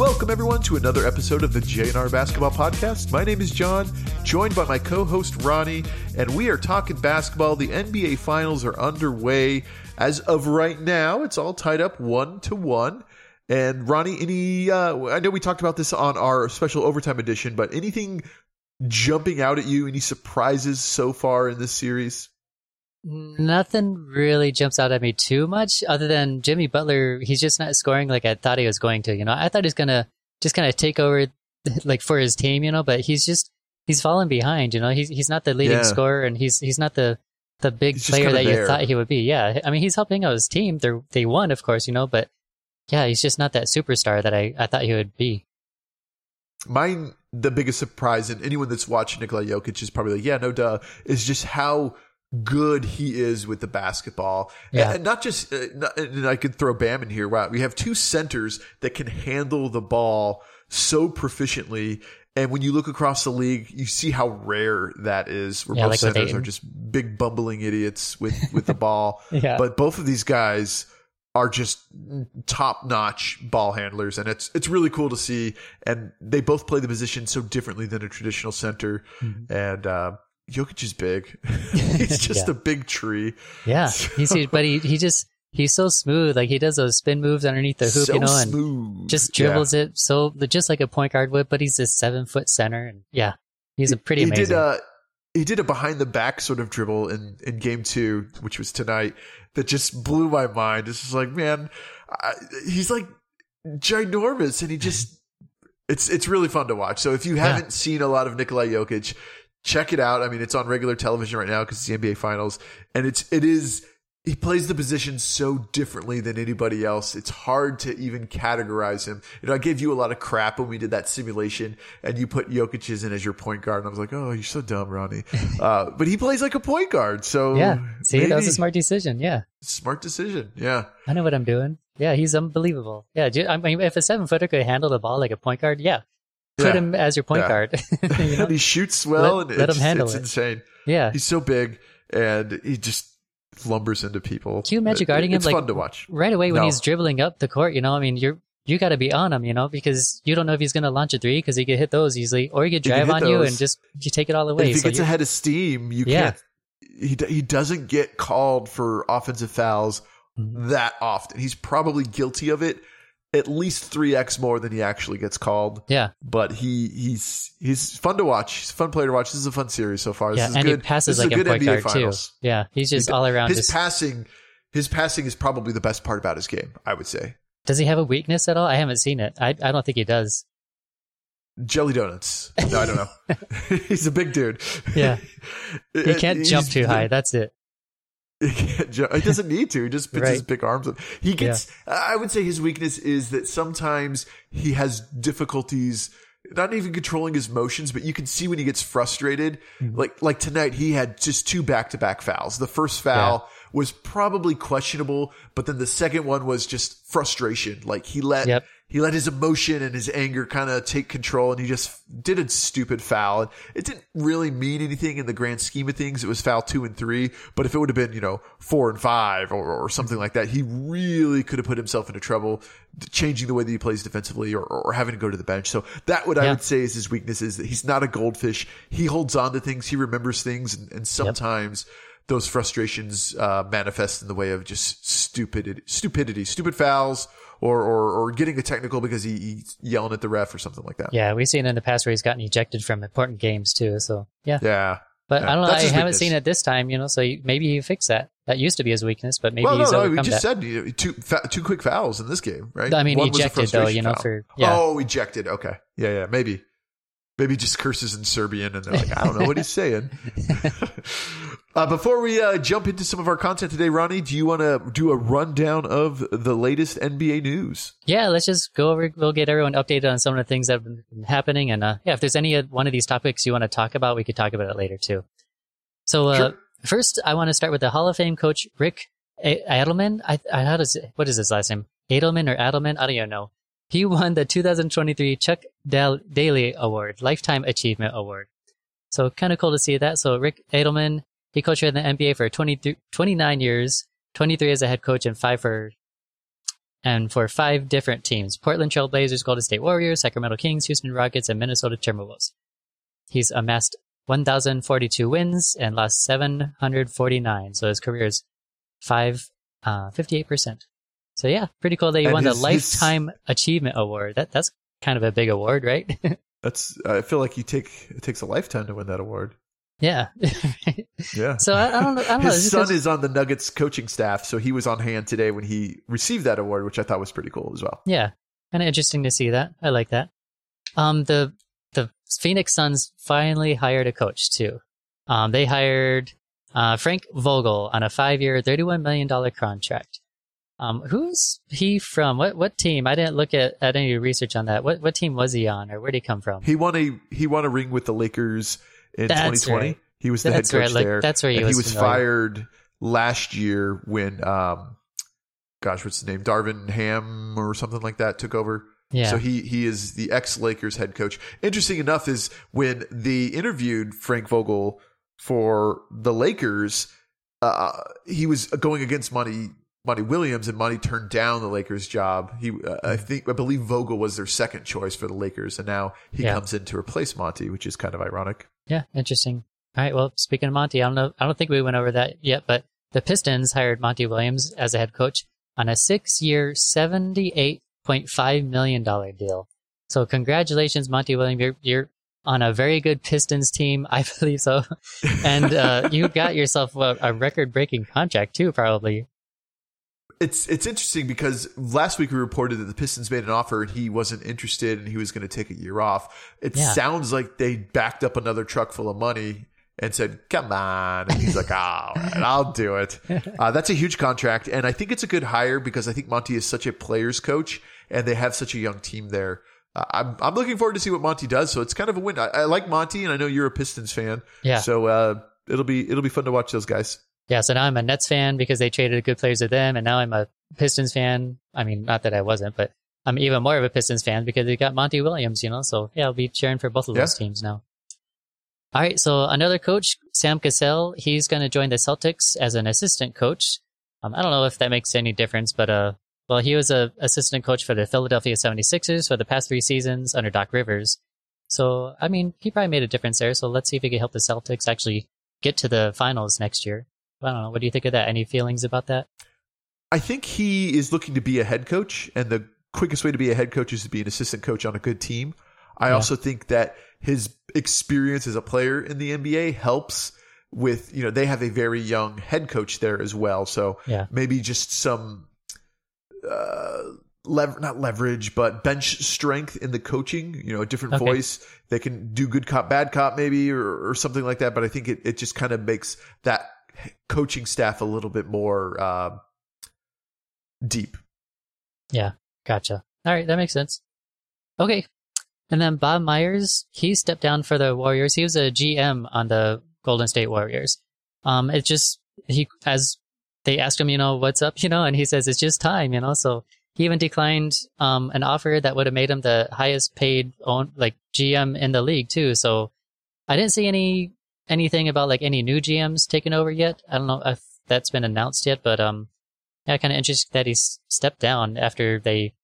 Welcome, everyone, to another episode of the JNR Basketball Podcast. My name is John, joined by my co-host Ronnie, and we are talking basketball. The NBA Finals are underway. As of right now, it's all tied up 1-1. And Ronnie, I know we talked about this on our special overtime edition, but anything jumping out at you? Any surprises so far in this series? Nothing really jumps out at me too much other than Jimmy Butler. He's just not scoring like I thought he was going to. You know, I thought he was going to just kind of take over like for his team, you know, but he's falling behind, you know. He's not the leading scorer, and he's not the big player that you thought he would be. Yeah. I mean, he's helping out his team. They won, of course, you know, but yeah, he's just not that superstar that I thought he would be. The biggest surprise, and anyone that's watching Nikola Jokic is probably like, yeah, no duh, is just how good he is with the basketball. Yeah. And not just and I could throw Bam in here. Wow, we have two centers that can handle the ball so proficiently, and when you look across the league, you see how rare that is. Where both centers are just big bumbling idiots with the ball. Yeah. But both of these guys are just top-notch ball handlers, and it's really cool to see. And they both play the position so differently than a traditional center. Mm-hmm. And Jokic is big. He's just a big tree. Yeah. So, he's so smooth. Like, he does those spin moves underneath the hoop, and smooth. Just dribbles it. So just like a point guard would, but he's this 7-foot center. And yeah, he's pretty amazing. He did a behind the back sort of dribble in game 2, which was tonight, that just blew my mind. It's just like, man, he's like ginormous, and he just, it's really fun to watch. So if you haven't seen a lot of Nikola Jokic, check it out. I mean, it's on regular television right now because it's the NBA Finals, and he plays the position so differently than anybody else. It's hard to even categorize him. You know, I gave you a lot of crap when we did that simulation, and you put Jokic in as your point guard, and I was like, "Oh, you're so dumb, Ronnie." But he plays like a point guard, so yeah. See, that was a smart decision. Yeah, smart decision. Yeah, I know what I'm doing. Yeah, he's unbelievable. Yeah, I mean, if a 7-footer could handle the ball like a point guard, yeah. Put him as your point guard. You know? He shoots well. Let him handle it. It's insane. Yeah. He's so big, and he just lumbers into people. Can you imagine guarding him? It's like, fun to watch. Right away when he's dribbling up the court, you know, I mean, you got to be on him, you know, because you don't know if he's going to launch a three, because he could hit those easily, or he could drive on you and just you take it all away. And if he gets ahead of steam, you can't. He doesn't get called for offensive fouls that often. He's probably guilty of it at least 3x more than he actually gets called. Yeah. But he's fun to watch. He's a fun player to watch. This is a fun series so far. This is good. He passes like a point guard too. Yeah, he's just all around. His passing is probably the best part about his game, I would say. Does he have a weakness at all? I haven't seen it. I don't think he does. Jelly donuts. No, I don't know. He's a big dude. Yeah. He can't jump too high. That's it. He doesn't need to. He just puts his big arms up. He gets. Yeah. I would say his weakness is that sometimes he has difficulties not even controlling his motions, but you can see when he gets frustrated. Mm-hmm. Like tonight, he had just 2 back-to-back fouls. The first foul was probably questionable, but then the second one was just frustration. Like, he let he let his emotion and his anger kind of take control, and he just did a stupid foul. And it didn't really mean anything in the grand scheme of things. It was foul 2 and 3, but if it would have been, 4 and 5 or something like that, he really could have put himself into trouble, changing the way that he plays defensively or having to go to the bench. So that what I would say is his weakness is that he's not a goldfish. He holds on to things. He remembers things, and sometimes those frustrations manifest in the way of just stupidity, stupid fouls, or getting a technical because he's yelling at the ref or something like that. Yeah, we've seen in the past where he's gotten ejected from important games too. So but I don't know. I haven't seen it this time. You know, so maybe he fixed that. That used to be his weakness, but maybe he's overcome that. We just said 2 quick fouls in this game, right? I mean, one ejected though. You know, ejected. Okay, yeah, maybe. Maybe just curses in Serbian, and they're like, I don't know what he's saying. Before we jump into some of our content today, Ronnie, do you want to do a rundown of the latest NBA news? Yeah, let's just go over. We'll get everyone updated on some of the things that have been happening. And if there's any one of these topics you want to talk about, we could talk about it later too. So sure. First, I want to start with the Hall of Fame coach, Rick Adelman. What is his last name? Adelman? I don't even know. He won the 2023 Chuck Daly Award, Lifetime Achievement Award. So kind of cool to see that. So Rick Adelman, he coached in the NBA for 29 years, 23 as a head coach and 5 for and for five different teams: Portland Trail Blazers, Golden State Warriors, Sacramento Kings, Houston Rockets, and Minnesota Timberwolves. He's amassed 1,042 wins and lost 749, so his career is 58%. So yeah, pretty cool that he won the Lifetime Achievement Award. That's kind of a big award, right? I feel like it takes a lifetime to win that award. Yeah. Yeah. So I don't know. His son is on the Nuggets coaching staff, so he was on hand today when he received that award, which I thought was pretty cool as well. Yeah. Kind of interesting to see that. I like that. The Phoenix Suns finally hired a coach too. They hired Frank Vogel on a 5-year, $31 million contract. Who's he from? What team? I didn't look at any research on that. What team was he on, or where did he come from? He won a ring with the Lakers in 2020. Right. He was the head coach there. That's where he was fired last year when, what's his name? Darvin Ham or something like that took over. Yeah. So he is the ex-Lakers head coach. Interesting enough is when they interviewed Frank Vogel for the Lakers, he was going against Monty Williams, and Monty turned down the Lakers job. I believe Vogel was their second choice for the Lakers, and now he comes in to replace Monty, which is kind of ironic. Yeah, interesting. All right, well, speaking of Monty, I don't think we went over that yet, but the Pistons hired Monty Williams as a head coach on a 6-year, $78.5 million deal. So congratulations, Monty Williams. You're on a very good Pistons team, I believe so. And you got yourself a record-breaking contract too, probably. It's interesting because last week we reported that the Pistons made an offer and he wasn't interested and he was going to take a year off. It sounds like they backed up another truck full of money and said, come on. And he's like, all right, I'll do it. That's a huge contract. And I think it's a good hire because I think Monty is such a player's coach and they have such a young team there. I'm looking forward to see what Monty does. So it's kind of a win. I like Monty and I know you're a Pistons fan. Yeah. So it'll be fun to watch those guys. Yeah, so now I'm a Nets fan because they traded good players to them, and now I'm a Pistons fan. I mean, not that I wasn't, but I'm even more of a Pistons fan because they got Monty Williams, so yeah, I'll be cheering for both of those teams now. All right, so another coach, Sam Cassell, he's going to join the Celtics as an assistant coach. I don't know if that makes any difference, but he was an assistant coach for the Philadelphia 76ers for the past 3 seasons under Doc Rivers. So, I mean, he probably made a difference there, so let's see if he can help the Celtics actually get to the finals next year. I don't know. What do you think of that? Any feelings about that? I think he is looking to be a head coach, and the quickest way to be a head coach is to be an assistant coach on a good team. I also think that his experience as a player in the NBA helps with, they have a very young head coach there as well. So maybe just some not leverage, but bench strength in the coaching, a different voice. They can do good cop, bad cop maybe, or something like that. But I think it just kind of makes that coaching staff a little bit more deep. Yeah, gotcha. All right, that makes sense. Okay. And then Bob Myers, he stepped down for the Warriors. He was a GM on the Golden State Warriors. As they asked him, what's up, and he says it's just time, so he even declined an offer that would have made him the highest paid GM in the league too. So I didn't see anything about any new GMs taking over yet. I don't know if that's been announced yet, but kind of interesting that he stepped down after they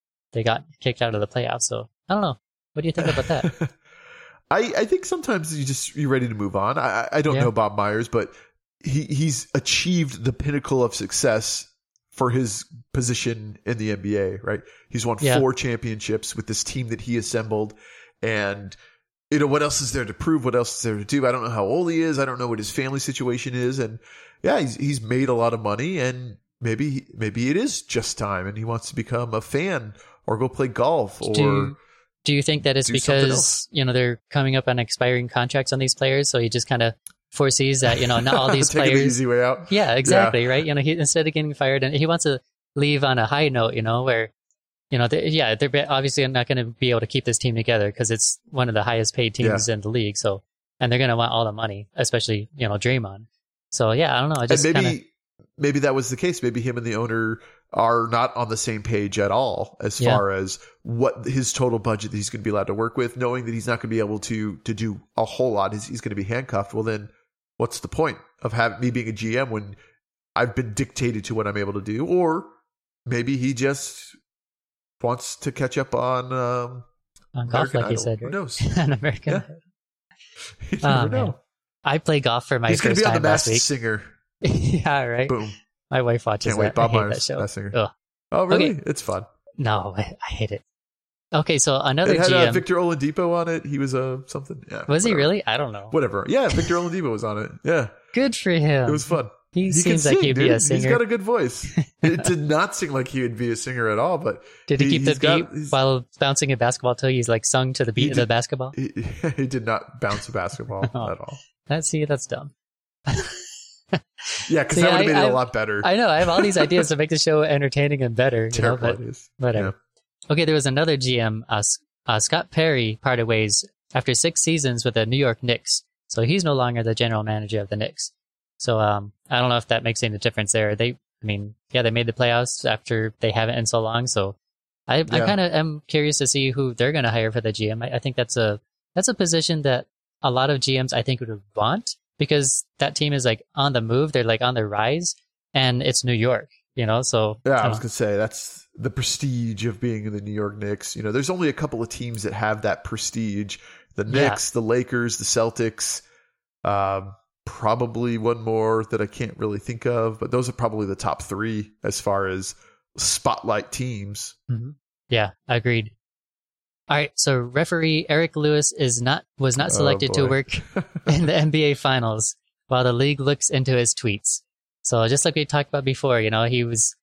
got kicked out of the playoffs. So I don't know. What do you think about that? I think sometimes you're ready to move on. I don't know Bob Myers, but he's achieved the pinnacle of success for his position in the NBA, right? He's won 4 championships with this team that he assembled, and what else is there to prove? What else is there to do? I don't know how old he is. I don't know what his family situation is. And he's made a lot of money, and maybe it is just time and he wants to become a fan or go play golf. Or do you think that it's because, they're coming up on expiring contracts on these players? So he just kind of foresees that, not all these players. The easy way out. Yeah, exactly. Yeah. Right. He, instead of getting fired, and he wants to leave on a high note, where, they're obviously not going to be able to keep this team together because it's one of the highest paid teams in the league. So, and they're going to want all the money, especially, Draymond. So, I don't know. Maybe that was the case. Maybe him and the owner are not on the same page at all as far as what his total budget that he's going to be allowed to work with, knowing that he's not going to be able to do a whole lot. He's going to be handcuffed. Well, then what's the point of me being a GM when I've been dictated to what I'm able to do? Or maybe he just wants to catch up on golf, American like Idol. You said. Who knows? On American Idol. You never know. Man. I play golf for my He's first time last week. He's going to be on The Masked Singer. Yeah, right? Boom. My wife watches Can't that. Wait, Bob Myers, Masked Singer. Ugh. Oh, really? Okay. It's fun. No, I hate it. Okay, so another GM. It had Victor Oladipo on it. He was something. Yeah, was whatever. He really? I don't know. Whatever. Yeah, Victor Oladipo was on it. Yeah. Good for him. It was fun. He seems like he'd be a singer. He's got a good voice. It did not seem like he would be a singer at all, but... Did he keep the beat while bouncing a basketball till he's like sung to the beat of the basketball? He did not bounce a basketball at all. That's dumb. Yeah, because that would have made it a lot better. I know. I have all these ideas to make the show entertaining and better. Terrible ideas. Whatever. Yeah. Okay, there was another GM, Scott Perry, parted ways after 6 seasons with the New York Knicks. So he's no longer the general manager of the Knicks. So I don't know if that makes any difference there. They made the playoffs after they haven't in so long. So I kind of am curious to see who they're going to hire for the GM. I think that's a position that a lot of GMs I think would want, because that team is like on the move. They're like on the rise, and it's New York. So yeah, I was gonna say that's the prestige of being in the New York Knicks. There's only a couple of teams that have that prestige: the Knicks, the Lakers, the Celtics. Probably one more that I can't really think of, but those are probably the top 3 as far as spotlight teams. Mm-hmm. Yeah, agreed. All right, so referee Eric Lewis was not selected to work in the NBA Finals while the league looks into his tweets. So just like we talked about before, he had his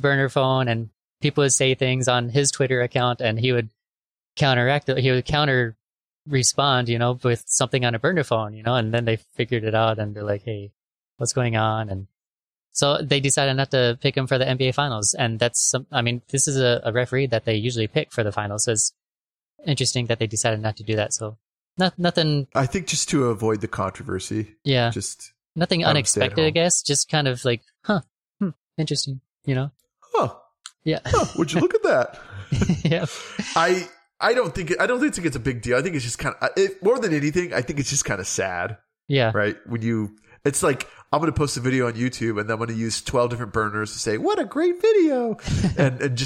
burner phone, and people would say things on his Twitter account, and he would counter respond, with something on a burner phone, and then they figured it out, and they're like, hey, what's going on? And so they decided not to pick him for the NBA Finals. And this is a referee that they usually pick for the finals. So it's interesting that they decided not to do that. So nothing. I think just to avoid the controversy. Yeah. Just. Nothing unexpected, I guess. Just kind of like, interesting, Huh. Yeah. Huh, would you look at that? Yeah. I don't think it's a big deal. I think it's just kind of, more than anything, I think it's just kind of sad. Yeah. Right? It's like, I'm going to post a video on YouTube, and I'm going to use 12 different burners to say, what a great video. and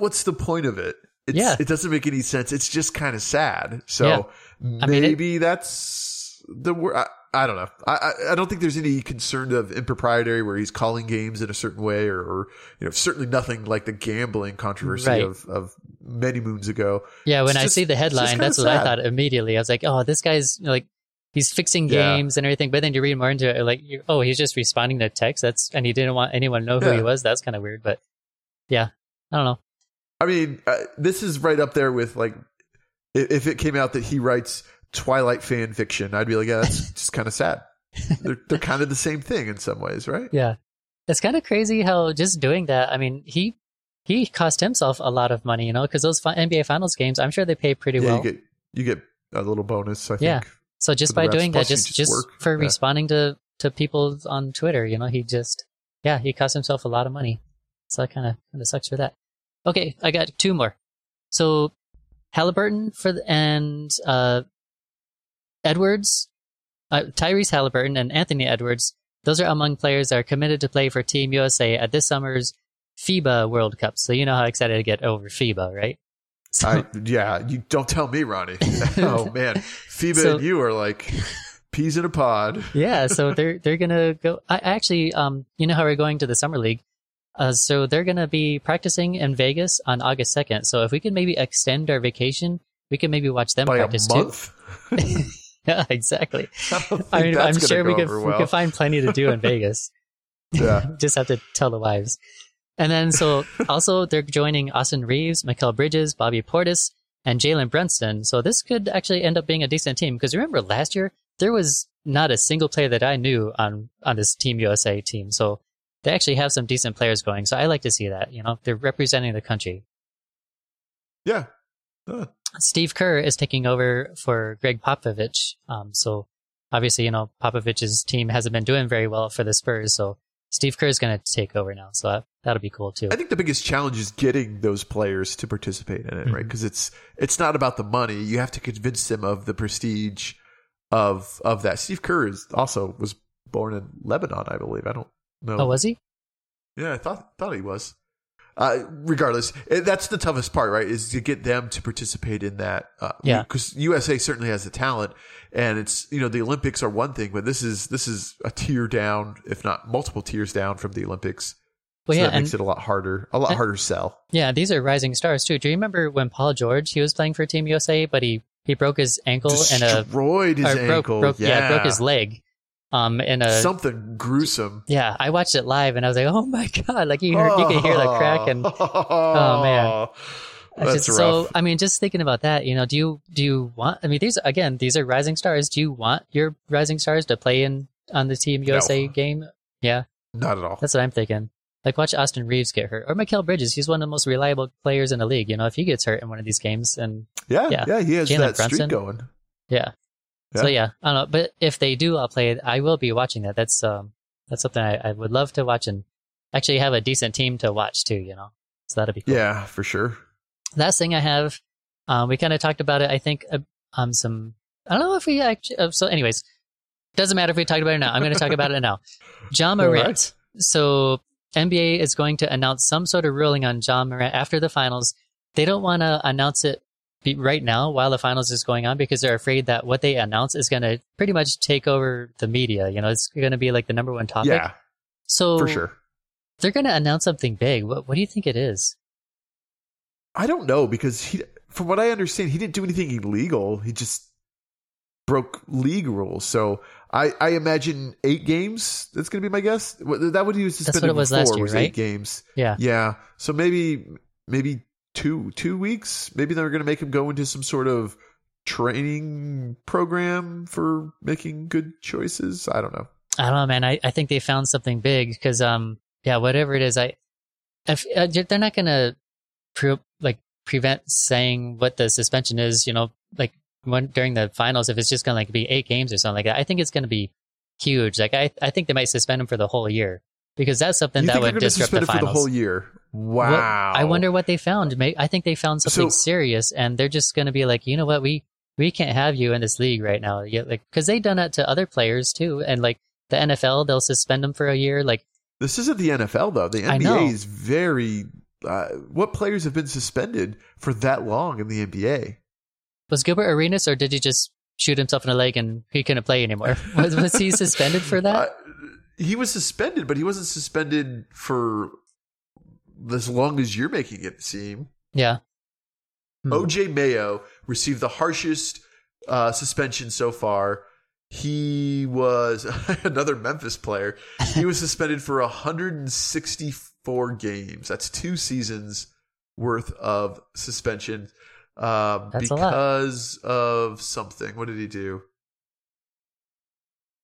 what's the point of it? It doesn't make any sense. It's just kind of sad. So that's the word. I don't know. I don't think there's any concern of impropriety where he's calling games in a certain way, or certainly nothing like the gambling controversy of many moons ago. Yeah, when I see the headline, that's what I thought immediately. I was like, oh, this guy's like, he's fixing games and everything. But then you read more into it, like, oh, he's just responding to text. And he didn't want anyone to know who he was. That's kind of weird. But yeah, I don't know. I mean, this is right up there with like, if it came out that he writes Twilight fan fiction, I'd be like, yeah, that's just kind of sad. They're kind of the same thing in some ways, right? Yeah, it's kind of crazy how just doing that. I mean, he cost himself a lot of money, because those NBA Finals games, I'm sure they pay pretty well. You get a little bonus, I think. Yeah. So just by doing that, just for responding to people on Twitter, he cost himself a lot of money. So that kind of sucks for that. Okay, I got 2 more. So Halliburton Tyrese Halliburton and Anthony Edwards, those are among players that are committed to play for Team USA at this summer's FIBA World Cup. So you know how excited I get over FIBA, right? So, you don't tell me, Ronnie. Oh, man. FIBA and you are like peas in a pod. Yeah, so they're going to go. You know how we're going to the Summer League. So they're going to be practicing in Vegas on August 2nd. So if we could maybe extend our vacation, we could maybe watch them practice too. Yeah, exactly. I mean, I'm sure we could find plenty to do in Vegas. Yeah, just have to tell the wives. And then, so also they're joining Austin Reeves, Mikal Bridges, Bobby Portis, and Jalen Brunson. So this could actually end up being a decent team, because remember last year there was not a single player that I knew on this Team USA team. So they actually have some decent players going. So I like to see that. They're representing the country. Yeah. Steve Kerr is taking over for Greg Popovich. So obviously, Popovich's team hasn't been doing very well for the Spurs. So Steve Kerr is going to take over now. So that'll be cool too. I think the biggest challenge is getting those players to participate in it, right? Because it's not about the money. You have to convince them of the prestige of that. Steve Kerr was born in Lebanon, I believe. I don't know. Oh, was he? Yeah, I thought he was. Regardless, that's the toughest part, right? Is to get them to participate in that. Yeah. Because USA certainly has the talent, and it's, you know, the Olympics are one thing, but this is a tier down, if not multiple tiers down from the Olympics. Well, so yeah, that makes it a lot harder sell. Yeah, these are rising stars too. Do you remember when Paul George, he was playing for Team USA, but he broke his ankle and destroyed his ankle. Broke his leg. Something gruesome. Yeah, I watched it live and I was like, "Oh my god!" Like you could hear the crack and oh man, that's just rough. So I mean, just thinking about that, you know, do you want? I mean, these are rising stars. Do you want your rising stars to play on the Team USA game? Yeah, not at all. That's what I'm thinking. Like watch Austin Reeves get hurt or Mikal Bridges. He's one of the most reliable players in the league. You know, if he gets hurt in one of these games, and yeah, he has that streak going. Yeah. Yeah. So yeah, I don't know, but if they do, I'll play it. I will be watching that. That's something I would love to watch and actually have a decent team to watch too, you know, so that'd be cool. Yeah, for sure. Last thing I have, we kind of talked about it, I think, I don't know if we actually, so anyways, doesn't matter if we talked about it or not. I'm going to talk about it now. Ja Morant. Right. So NBA is going to announce some sort of ruling on Ja Morant after the finals. They don't want to announce it right now while the finals is going on because they're afraid that what they announce is going to pretty much take over the media. You know, it's going to be like the number one topic. Yeah, so for sure. They're going to announce something big. What do you think it is? I don't know because from what I understand, he didn't do anything illegal. He just broke league rules. So I imagine 8 games. That's going to be my guess. That would he was suspended. That's what it was before, last year, was right? 8 games. Yeah. Yeah. So maybe 2 weeks, maybe they're going to make him go into some sort of training program for making good choices. I don't know, man. I think they found something big because, whatever it is, if they're not going to prevent saying what the suspension is, you know, like during the finals, if it's just going to be 8 games or something like that, I think it's going to be huge. Like I think they might suspend him for the whole year. Because that's something that would disrupt the finals. For the whole year. Wow. I wonder what they found. I think they found something serious, and they're just going to be like, you know what, we can't have you in this league right now. Yeah, like because they've done that to other players too, and like the NFL, they'll suspend them for a year. Like this isn't the NFL though. The NBA is very. What players have been suspended for that long in the NBA? Was Gilbert Arenas, or did he just shoot himself in the leg and he couldn't play anymore? Was he suspended for that? He was suspended, but he wasn't suspended for as long as you're making it seem. Yeah. Hmm. OJ Mayo received the harshest suspension so far. He was another Memphis player. He was suspended for 164 games. That's 2 seasons worth of suspension because of something. What did he do?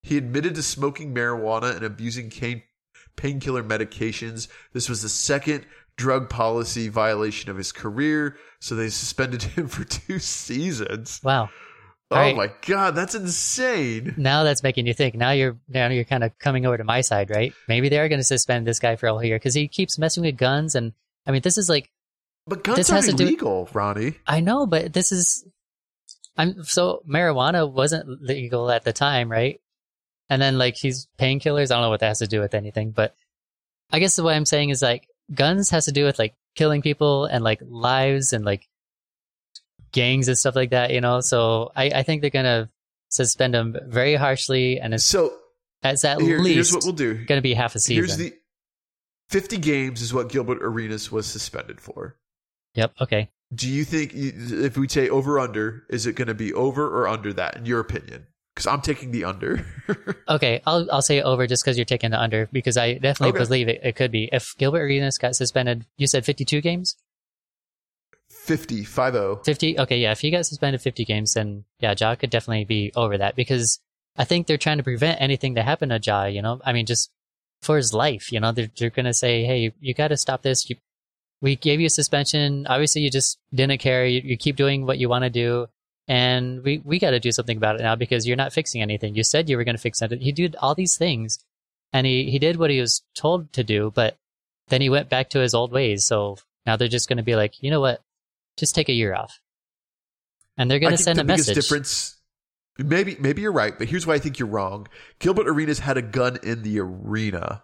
He admitted to smoking marijuana and abusing painkiller medications. This was the second drug policy violation of his career, so they suspended him for 2 seasons. Wow! Oh my God, that's insane. Now that's making you think. Now you're kind of coming over to my side, right? Maybe they are going to suspend this guy for a whole year because he keeps messing with guns, and I mean, this is like, but guns are illegal, Ronnie. I know, but this is. So marijuana wasn't legal at the time, right? And then, like, he's painkillers. I don't know what that has to do with anything, but I guess what I'm saying is, like, guns has to do with, like, killing people and, like, lives and, like, gangs and stuff like that, you know? So I think they're going to suspend him very harshly, and it's here's what we'll do. Going to be half a season. Here's the 50 games is what Gilbert Arenas was suspended for. Yep, okay. Do you think, if we say over-under, is it going to be over or under that, in your opinion? Because I'm taking the under. Okay, I'll say over just because you're taking the under, because I definitely believe it could be. If Gilbert Arenas got suspended, you said 52 games? 50, okay, yeah. If he got suspended 50 games, then yeah, Ja could definitely be over that, because I think they're trying to prevent anything to happen to Ja, you know? I mean, just for his life, you know? They're going to say, hey, you got to stop this. We gave you a suspension. Obviously, you just didn't care. You keep doing what you want to do. And we got to do something about it now because you're not fixing anything. You said you were going to fix it. He did all these things, and he did what he was told to do, but then he went back to his old ways. So now they're just going to be like, you know what? Just take a year off. And they're going to send a message. I think the biggest difference, maybe you're right, but here's why I think you're wrong. Gilbert Arenas had a gun in the arena.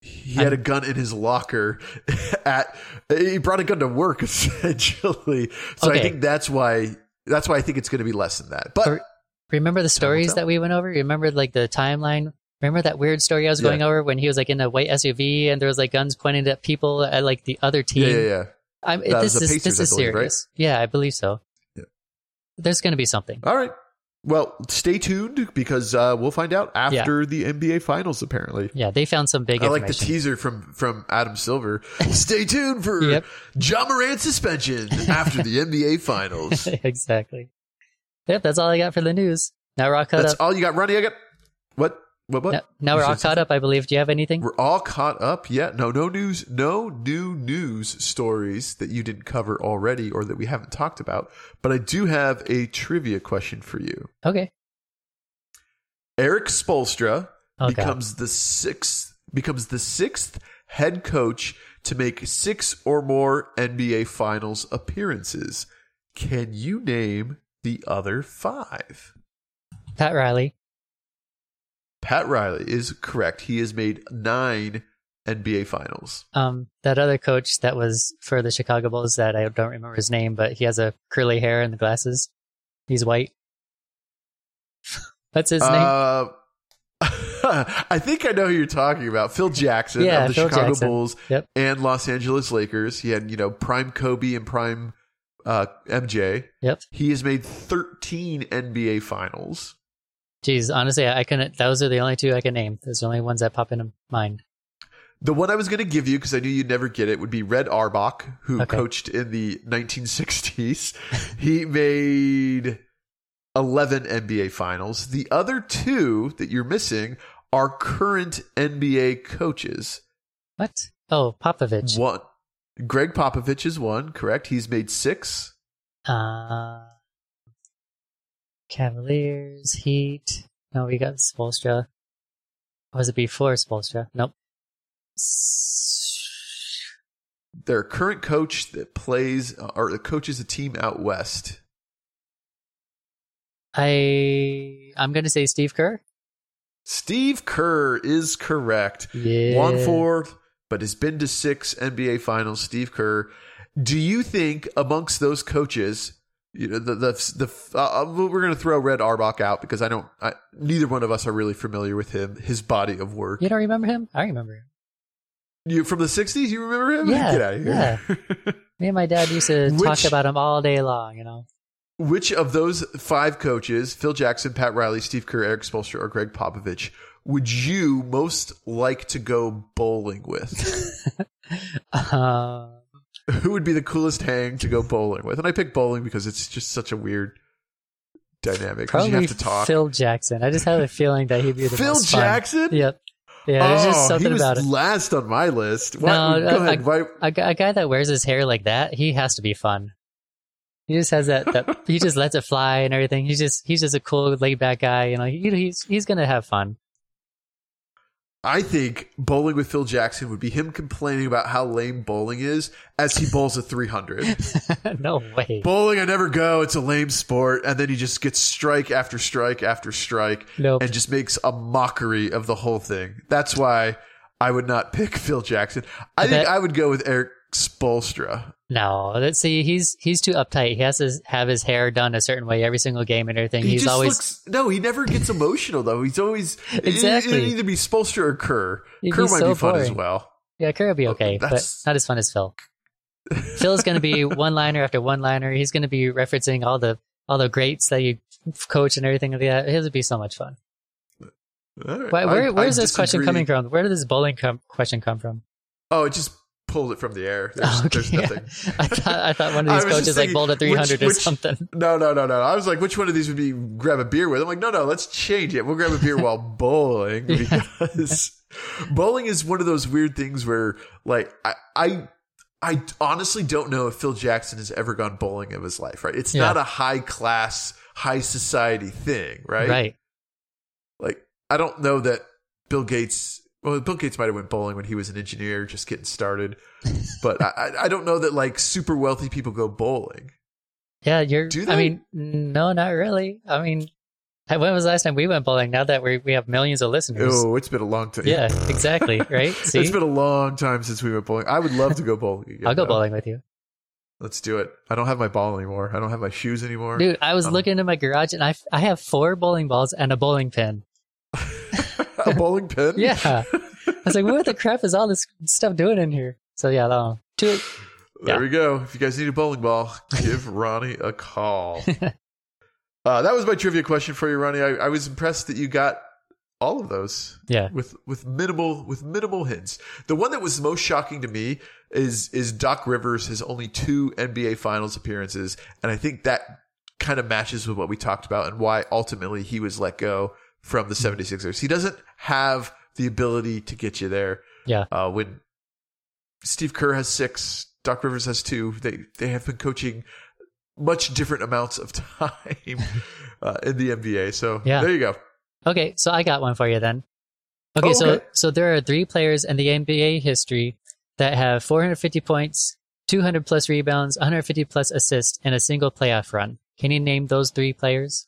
He had a gun in his locker. He brought a gun to work, essentially. So okay. I think that's why I think it's going to be less than that. But remember the stories that we went over? You remember like the timeline? Remember that weird story I was going over when he was like in a white SUV and there was like guns pointed at people at like the other team? Yeah. This is serious. Right? Yeah, I believe so. Yeah. There's going to be something. All right. Well, stay tuned because we'll find out after the NBA Finals, apparently. Yeah, they found some big information. I like the teaser from Adam Silver. Stay tuned for Ja Morant's suspension after the NBA Finals. Exactly. Yep, that's all I got for the news. Now we're all caught up. That's all you got, Ronnie? I got... What? Now we're all caught up, I believe. Do you have anything? We're all caught up, yeah. No news. No new news stories that you didn't cover already or that we haven't talked about. But I do have a trivia question for you. Okay. Eric Spoelstra becomes the sixth head coach to make 6 or more NBA Finals appearances. Can you name the other 5? Pat Riley. Pat Riley is correct. He has made 9 NBA Finals. That other coach that was for the Chicago Bulls that I don't remember his name, but he has a curly hair and the glasses. He's white. That's his name. I think I know who you're talking about. Phil Jackson of the Chicago Bulls and Los Angeles Lakers. He had, prime Kobe and prime MJ. Yep. He has made 13 NBA Finals. Jeez, honestly, I couldn't. Those are the only 2 I can name. Those are the only ones that pop into mind. The one I was going to give you, because I knew you'd never get it, would be Red Auerbach, who coached in the 1960s. He made 11 NBA Finals. The other 2 that you're missing are current NBA coaches. What? Oh, Popovich. One. Greg Popovich is one, correct? He's made 6. Cavaliers, Heat. No, we got Spoelstra. Was it before Spoelstra? Nope. Their current coach that coaches a team out west. I'm going to say Steve Kerr. Steve Kerr is correct. Yeah. 1-4, but has been to 6 NBA Finals. Steve Kerr. Do you think amongst those coaches? We're going to throw Red Auerbach out because neither one of us are really familiar with him, his body of work. You don't remember him? I remember him. You from the 60s? You remember him? Yeah. Get out of here. Yeah. Me and my dad used to talk about him all day long, Which of those 5 coaches, Phil Jackson, Pat Riley, Steve Kerr, Eric Spoelstra, or Greg Popovich, would you most like to go bowling with? Who would be the coolest hang to go bowling with? And I pick bowling because it's just such a weird dynamic. Probably you have to talk. Phil Jackson. I just have a feeling that he'd be the Phil most Jackson? Fun. Yep. Yeah, there's just something about it. He was last on my list. Why, no, go ahead. A guy that wears his hair like that, he has to be fun. He just has that he just lets it fly and everything. He's just a cool, laid-back guy. He's going to have fun. I think bowling with Phil Jackson would be him complaining about how lame bowling is as he bowls a 300. No way. Bowling, I never go. It's a lame sport. And then he just gets strike after strike after strike and just makes a mockery of the whole thing. That's why I would not pick Phil Jackson. I think I would go with Eric Spoelstra. No, let's see. He's too uptight. He has to have his hair done a certain way every single game and everything. He's always he never gets emotional though. He's always exactly. It'd either be Spoelstra or Kerr. Kerr might be fun as well. Yeah, Kerr would be okay, but not as fun as Phil. Phil's going to be one liner after one liner. He's going to be referencing all the greats that you coach and everything like that. It would be so much fun. Right. Where's this question coming from? Where did this bowling question come from? Oh, it just pulled it from the air. There's nothing. I thought one of these coaches thinking, bowled a 300 or something. No. I was like, which one of these would be grab a beer with? I'm like, no, let's change it. We'll grab a beer while bowling because bowling is one of those weird things where like I honestly don't know if Phil Jackson has ever gone bowling of his life, right? It's not a high class, high society thing, right? Right. Like I don't know that Bill Gates might have went bowling when he was an engineer, just getting started. But I don't know that like super wealthy people go bowling. Yeah, do they? I mean, no, not really. I mean, When was the last time we went bowling? Now that we have millions of listeners. Oh, it's been a long time. Yeah, exactly. Right? See? It's been a long time since we went bowling. I would love to go bowling again. I'll go bowling with you. Let's do it. I don't have my ball anymore. I don't have my shoes anymore. Dude, I was looking in my garage, and I have 4 bowling balls and a bowling pin. A bowling pin? Yeah. I was like, what the crap is all this stuff doing in here? So, yeah, there we go. If you guys need a bowling ball, give Ronnie a call. That was my trivia question for you, Ronnie. I was impressed that you got all of those. Yeah. With minimal hints. The one that was most shocking to me is Doc Rivers has only 2 NBA Finals appearances, and I think that kind of matches with what we talked about and why ultimately he was let go from the 76ers. He doesn't have the ability to get you there. Yeah. When Steve Kerr has 6, Doc Rivers has 2. They have been coaching much different amounts of time in the NBA. So there you go. Okay, so I got one for you then. Okay, so there are 3 players in the NBA history that have 450 points, 200 plus rebounds, 150 plus assists in a single playoff run. Can you name those 3 players?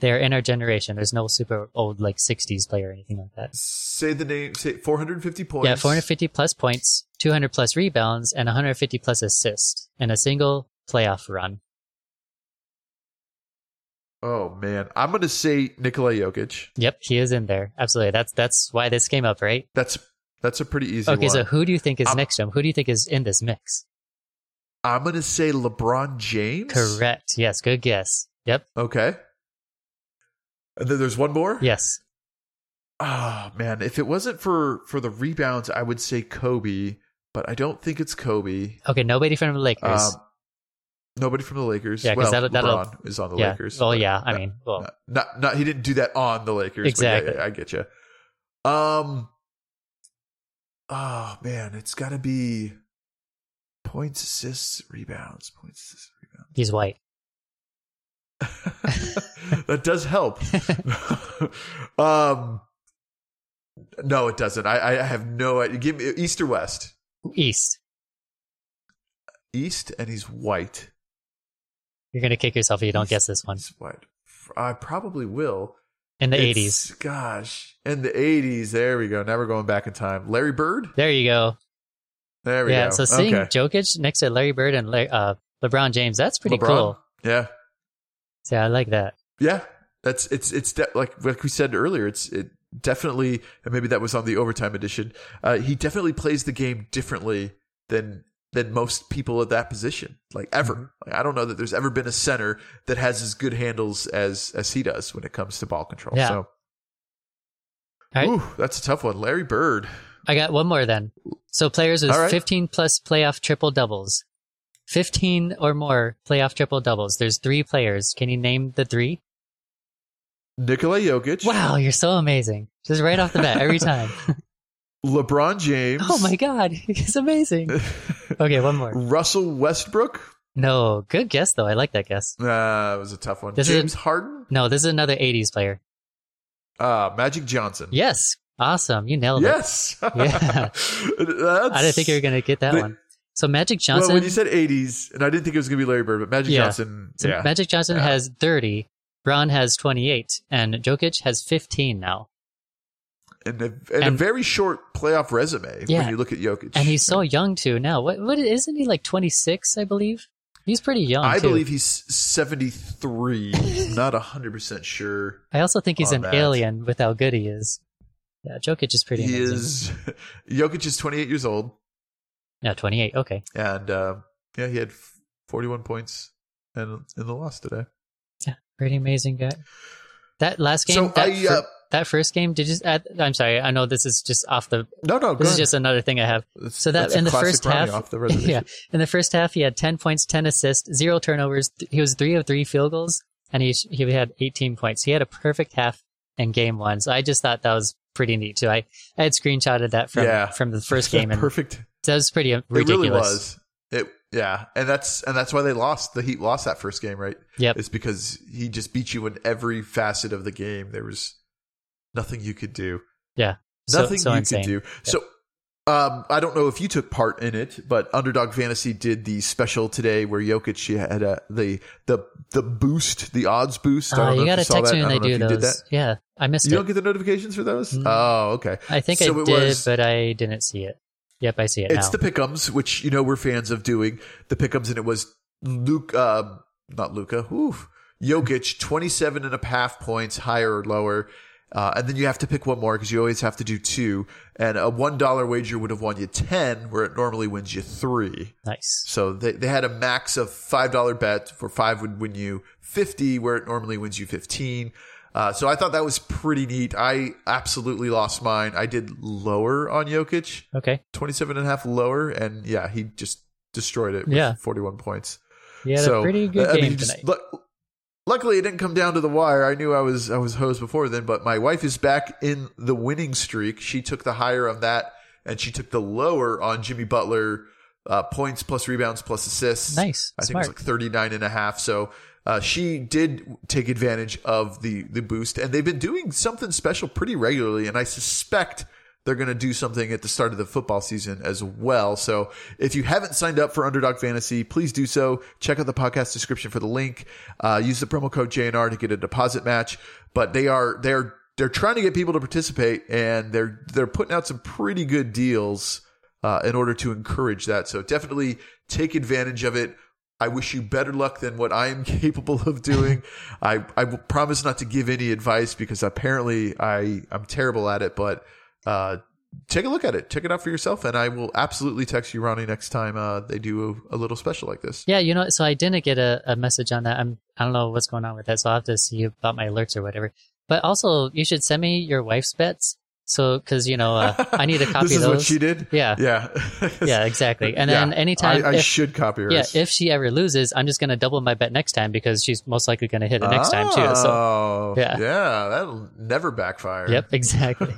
They're in our generation. There's no super old like 60s player or anything like that. Say the name. Say 450 points. Yeah, 450 plus points, 200 plus rebounds, and 150 plus assists in a single playoff run. Oh man, I'm gonna say Nikola Jokic. Yep, he is in there. Absolutely. That's why this came up, right? That's a pretty easy one. Okay, so who do you think is next to him? Who do you think is in this mix? I'm gonna say LeBron James. Correct. Yes, good guess. Yep. Okay. And then there's one more? Yes. Oh man, if it wasn't for the rebounds, I would say Kobe, but I don't think it's Kobe. Okay, nobody from the Lakers. Nobody from the Lakers. Yeah, because LeBron is on the Lakers. Well, yeah. Not he didn't do that on the Lakers. Exactly. But yeah, I get you. Oh man, it's got to be points, assists, rebounds. Points, assists, rebounds. He's white. That does help. No, it doesn't. I have no idea. Give me East or West. East, and he's white. You're going to kick yourself if you don't guess this one. White. I probably will. In the 80s. Gosh. In the 80s. There we go. Now we're going back in time. Larry Bird? There you go. There we go. Yeah, so seeing Jokic next to Larry Bird and LeBron James, that's pretty cool. Yeah. So I like that. Yeah. That's like we said earlier, it definitely, and maybe that was on the overtime edition, he definitely plays the game differently than most people at that position, like ever. Like, I don't know that there's ever been a center that has as good handles as he does when it comes to ball control. Yeah. So, right. Ooh, that's a tough one. Larry Bird. I got one more then. So players with 15 plus playoff triple doubles, 15 or more playoff triple doubles. There's 3 players. Can you name the 3? Nikola Jokic. Wow, you're so amazing. Just right off the bat, every time. LeBron James. Oh my God, he's amazing. Okay, one more. Russell Westbrook. No, good guess though. I like that guess. It was a tough one. James Harden. No, this is another 80s player. Magic Johnson. Yes, awesome. You nailed it. Yes. Yeah. I didn't think you were going to get that one. So Magic Johnson. Well, when you said 80s, and I didn't think it was going to be Larry Bird, but Magic Johnson. So Magic Johnson has 30. Bron has 28, and Jokic has 15 now. And a very short playoff resume when you look at Jokic. And he's so young, too, now. What isn't he, like 26, I believe? He's pretty young, I believe he's 73. I'm not 100% sure. I also think he's an alien with how good he is. Yeah, Jokic is pretty amazing. Jokic is 28 years old. Yeah, 28, okay. And, he had 41 points in the loss today. Yeah, pretty amazing guy. That last game... That first game, I'm sorry. I know this is just off the. No. This is just another thing I have. So that in the first half, off the reservation. Yeah, in the first half, he had 10 points, 10 assists, 0 turnovers. He was 3 of 3 field goals, and he had 18 points. He had a perfect half in game one. So I just thought that was pretty neat too. I had screenshotted that from the first game. And perfect. That was pretty ridiculous. It really was. And that's why they lost. The Heat lost that first game, right? Yep. It's because he just beat you in every facet of the game. There was nothing you could do. Yeah. Nothing you could do. Yeah. So I don't know if you took part in it, but Underdog Fantasy did the special today where Jokic had the boost, the odds boost. You got to text me when they do those. Yeah, I missed it. You don't get the notifications for those? Mm. Oh, okay. I think I did, but I didn't see it. Yep, I see it now. It's the pick'ems, which you know we're fans of doing. The pick'ems, and it was Jokic, 27.5 points, higher or lower. And then you have to pick one more because you always have to do two. And a $1 wager would have won you 10, where it normally wins you 3. Nice. So they had a max of $5 bet where 5 would win you 50, where it normally wins you 15. So I thought that was pretty neat. I absolutely lost mine. I did lower on Jokic. Okay. 27.5 lower. And yeah, he just destroyed it with 41 points. Yeah, that's a pretty good game tonight. Luckily, it didn't come down to the wire. I knew I was hosed before then, but my wife is back in the winning streak. She took the higher on that, and she took the lower on Jimmy Butler, points plus rebounds plus assists. Nice. I think it was like 39.5. So she did take advantage of the boost, and they've been doing something special pretty regularly, and I suspect they're going to do something at the start of the football season as well. So if you haven't signed up for Underdog Fantasy, please do so. Check out the podcast description for the link. Use the promo code JNR to get a deposit match. But they're trying to get people to participate, and they're putting out some pretty good deals in order to encourage that. So definitely take advantage of it. I wish you better luck than what I am capable of doing. I will promise not to give any advice because apparently I'm terrible at it, but take a look at it. Check it out for yourself, and I will absolutely text you, Ronnie, next time they do a little special like this. Yeah, you know, so I didn't get a message on that. I don't know what's going on with that, so I'll have to see about my alerts or whatever. But also, you should send me your wife's bets, so because, you know, I need to copy those. This is what she did? Yeah. Yeah, yeah, exactly. And then anytime... I should copy her. Yeah, if she ever loses, I'm just going to double my bet next time because she's most likely going to hit it next time, too. So, yeah, that'll never backfire. Yep, exactly.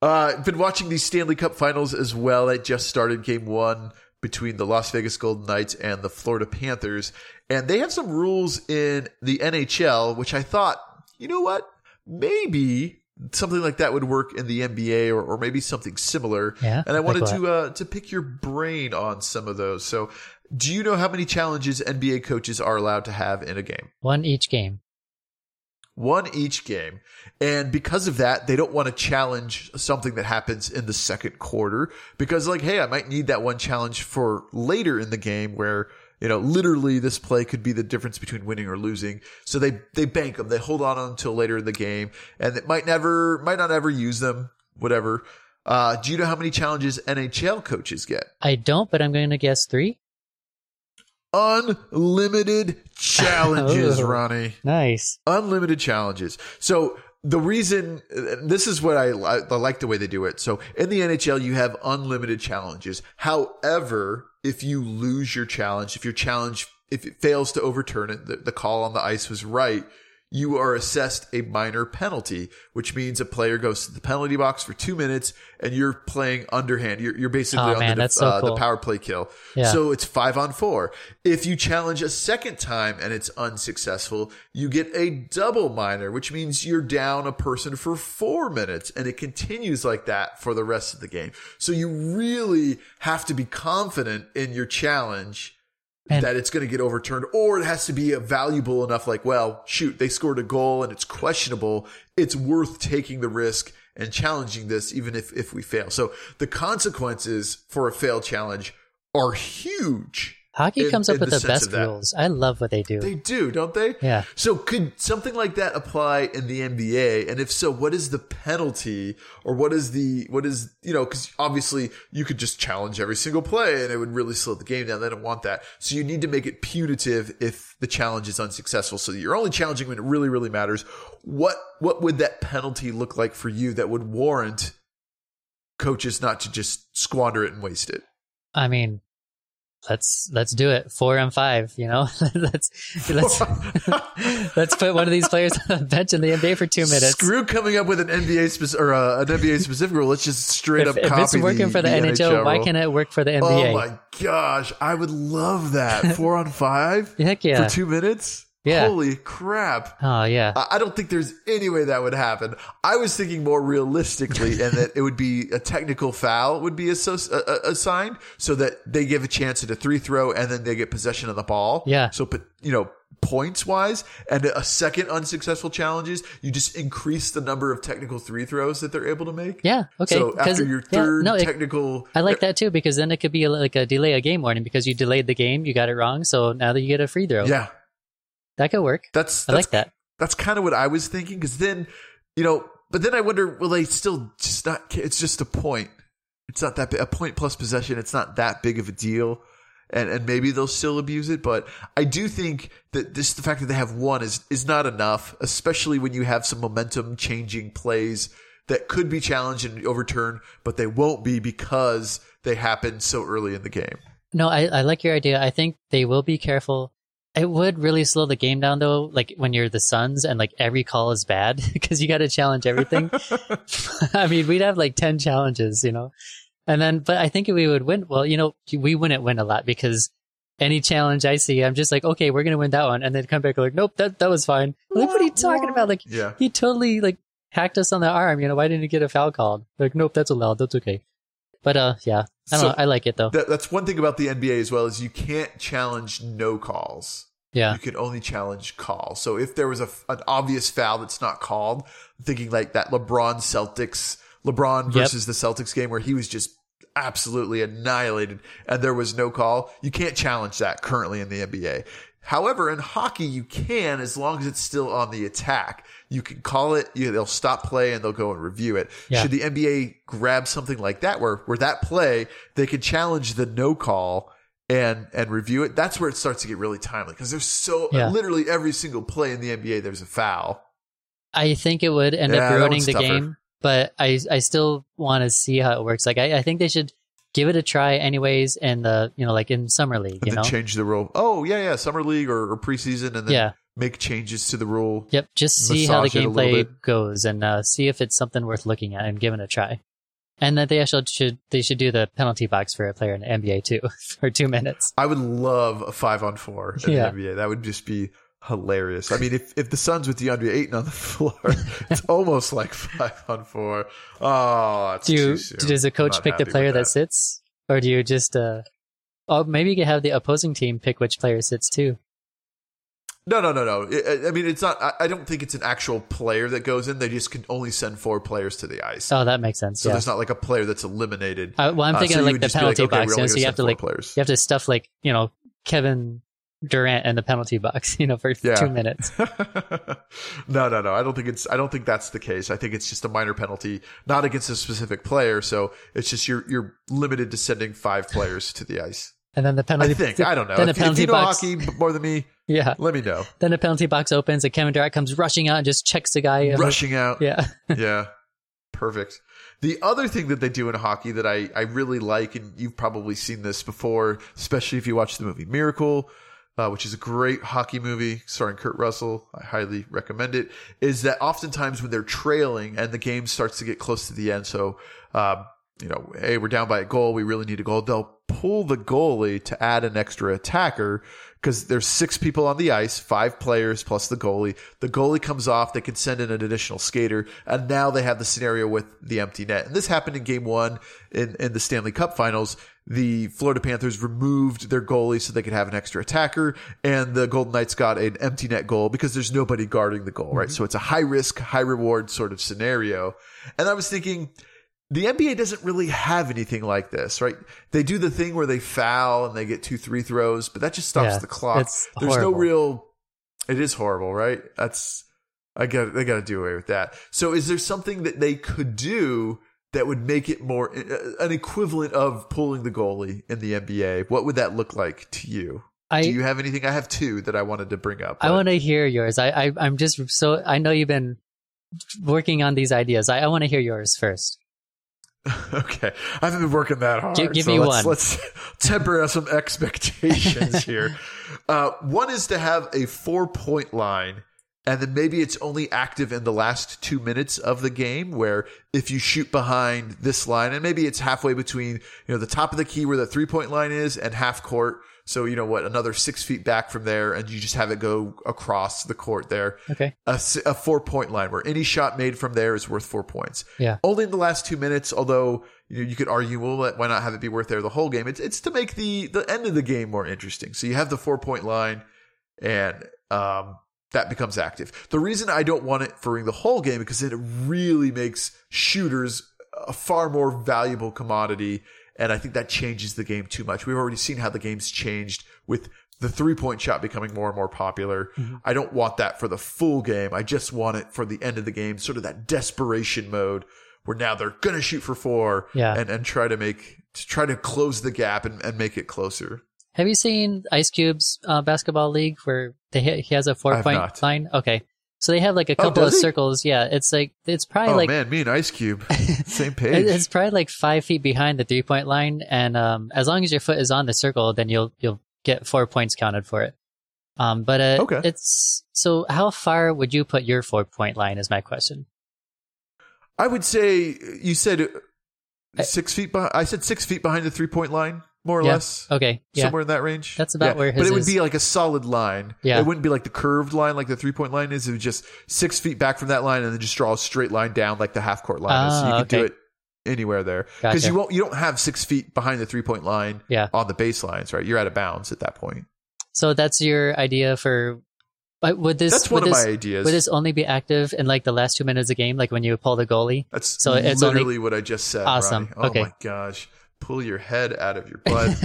Been watching the Stanley Cup Finals as well. That just started game 1 between the Las Vegas Golden Knights and the Florida Panthers. And they have some rules in the NHL, which I thought, you know what? Maybe something like that would work in the NBA or maybe something similar. Yeah, and I wanted to pick your brain on some of those. So do you know how many challenges NBA coaches are allowed to have in a game? One each game. And because of that, they don't want to challenge something that happens in the second quarter because, like, hey, I might need that one challenge for later in the game where, you know, literally this play could be the difference between winning or losing. So they bank them. They hold on until later in the game, and it might not ever use them, whatever. Do you know how many challenges NHL coaches get? I don't, but I'm going to guess 3. Unlimited challenges, Ronnie. Nice. Unlimited challenges. So the reason this is what I like the way they do it. So in the NHL, you have unlimited challenges. However, if you lose your challenge, if it fails to overturn it, the call on the ice was right, you are assessed a minor penalty, which means a player goes to the penalty box for 2 minutes and you're playing underhand. You're basically the power play kill. Yeah. So it's 5-on-4. If you challenge a second time and it's unsuccessful, you get a double minor, which means you're down a person for 4 minutes, and it continues like that for the rest of the game. So you really have to be confident in your challenge that it's going to get overturned, or it has to be a valuable enough, like, well, shoot, they scored a goal and it's questionable. It's worth taking the risk and challenging this, even if we fail. So the consequences for a failed challenge are huge. Hockey comes up with the best rules. I love what they do. They do, don't they? Yeah. So could something like that apply in the NBA? And if so, what is the penalty, or what is, you know, because obviously you could just challenge every single play and it would really slow the game down. They don't want that. So you need to make it punitive if the challenge is unsuccessful, so that you're only challenging when it really, really matters. What would that penalty look like for you that would warrant coaches not to just squander it and waste it? I mean, Let's do it. 4 and 5, you know. Let's put one of these players on the bench in the NBA for 2 minutes. Screw coming up with an NBA specific rule. Let's just straight up copy. If it's working for the NHL, rule. Why can't it work for the NBA? Oh my gosh, I would love that. 4 on 5. Heck yeah. For 2 minutes. Yeah. Holy crap. Oh, yeah. I don't think there's any way that would happen. I was thinking more realistically and that it would be a technical foul would be assigned so that they give a chance at a three throw and then they get possession of the ball. Yeah. So, but you know, points wise and a second unsuccessful challenges, you just increase the number of technical three throws that they're able to make. Yeah. Okay. So after your third technical. I like that too, because then it could be like a delay a game warning because you delayed the game. You got it wrong. So now that you get a free throw. Yeah. That could work. I like that. That's kind of what I was thinking. Because then, you know, but then I wonder, will they still just not? It's just a point. It's not that big. A point plus possession. It's not that big of a deal. And maybe they'll still abuse it. But I do think that the fact that they have one is not enough, especially when you have some momentum changing plays that could be challenged and overturned, but they won't be because they happened so early in the game. No, I like your idea. I think they will be careful. It would really slow the game down, though, like when you're the Suns and like every call is bad because you got to challenge everything. I mean, we'd have like 10 challenges, you know, and then but I think we would win. Well, you know, we wouldn't win a lot because any challenge I see, I'm just like, OK, we're going to win that one. And then come back and like, nope, that was fine. Like, what are you talking about? Like, yeah. He totally like hacked us on the arm. You know, why didn't he get a foul called? Like, nope, that's allowed. That's OK. But yeah, I don't know. I like it, though. That's one thing about the NBA as well is you can't challenge no calls. Yeah. You can only challenge calls. So if there was an obvious foul that's not called, I'm thinking like that LeBron versus the Celtics game where he was just absolutely annihilated and there was no call. You can't challenge that currently in the NBA. However, in hockey, you can, as long as it's still on the attack. You can call it, they'll stop play and they'll go and review it. Yeah. Should the NBA grab something like that where that play, they can challenge the no call and review it? That's where it starts to get really timely because there's literally every single play in the NBA, there's a foul. I think it would end up ruining the game, but I still want to see how it works. Like, I think they should give it a try anyways, and like in Summer League, and then change the rule. Oh, yeah, Summer League or preseason, and then make changes to the rule. Yep, just see how the gameplay goes and see if it's something worth looking at and giving a try. And that they actually should do the penalty box for a player in the NBA too for 2 minutes. I would love a 5-on-4 in the NBA. That would just be hilarious. I mean, if the Suns with DeAndre Ayton on the floor, it's almost like 5-on-4. Oh, it's too soon. Does the coach pick the player that sits, or do you just? Maybe you could have the opposing team pick which player sits too. No. I mean, it's not. I don't think it's an actual player that goes in. They just can only send 4 players to the ice. Oh, that makes sense. So there's not like a player that's eliminated. I'm thinking so like the penalty box. So you have to you have to stuff like Kevin Durant in the penalty box, for 2 minutes. No. I don't think that's the case. I think it's just a minor penalty, not against a specific player. So it's just you're limited to sending 5 players to the ice. And then the penalty. I think I don't know. Then if, the penalty box. Hockey more than me. Yeah. Let me know. Then the penalty box opens and Kevin Durant comes rushing out and just checks the guy. Rushing out. Yeah. Yeah. Perfect. The other thing that they do in hockey that I really like, and you've probably seen this before, especially if you watch the movie Miracle, which is a great hockey movie starring Kurt Russell. I highly recommend it. Is that oftentimes when they're trailing and the game starts to get close to the end, so hey, we're down by a goal. We really need a goal. They'll pull the goalie to add an extra attacker because there's 6 people on the ice, 5 players plus the goalie. The goalie comes off. They can send in an additional skater. And now they have the scenario with the empty net. And this happened in game 1 in the Stanley Cup Finals. The Florida Panthers removed their goalie so they could have an extra attacker. And the Golden Knights got an empty net goal because there's nobody guarding the goal, right? Mm-hmm. So it's a high risk, high reward sort of scenario. And I was thinking, the NBA doesn't really have anything like this, right? They do the thing where they foul and they get 2 free throws, but that just stops the clock. It is horrible, right? They got to do away with that. So is there something that they could do that would make it more an equivalent of pulling the goalie in the NBA? What would that look like to you? Do you have anything? I have 2 that I wanted to bring up. I want to hear yours. I'm just so, I know you've been working on these ideas. I want to hear yours first. Okay, I haven't been working that hard. Give me one. Let's temper some expectations here. One is to have a 4-point line, and then maybe it's only active in the last 2 minutes of the game, where if you shoot behind this line, and maybe it's halfway between the top of the key where the 3-point line is and half court. So, you know what, another 6 feet back from there, and you just have it go across the court there. Okay. A 4-point line where any shot made from there is worth 4 points. Yeah. Only in the last 2 minutes, although you know, you could argue, well, why not have it be worth there the whole game? It's to make the end of the game more interesting. So you have the 4-point line, and that becomes active. The reason I don't want it for the whole game, because it really makes shooters a far more valuable commodity. And I think that changes the game too much. We've already seen how the game's changed with the three-point shot becoming more and more popular. Mm-hmm. I don't want that for the full game. I just want it for the end of the game, sort of that desperation mode where now they're going to shoot for four and try to close the gap and make it closer. Have you seen Ice Cube's basketball league where he has a 4-point line? Okay. So they have like a couple of circles. Yeah. It's like, it's probably me and Ice Cube. Same page. It's probably like 5 feet behind the 3-point line. And, as long as your foot is on the circle, then you'll get 4 points counted for it. So how far would you put your 4-point line is my question. I would say you said 6 feet behind. I said 6 feet behind the 3-point line. More or less. Okay. Yeah. Somewhere in that range. That's about where his is. But it would be like a solid line. Yeah. It wouldn't be like the curved line like the 3-point line is. It would just 6 feet back from that line and then just draw a straight line down like the half court line is. So you could do it anywhere there. Because you don't have 6 feet behind the 3-point line on the baselines, right? You're out of bounds at that point. So that's your idea for my ideas. Would this only be active in like the last 2 minutes of the game, like when you pull the goalie? That's literally what I just said. Awesome. Ronnie. Oh my gosh. Pull your head out of your butt.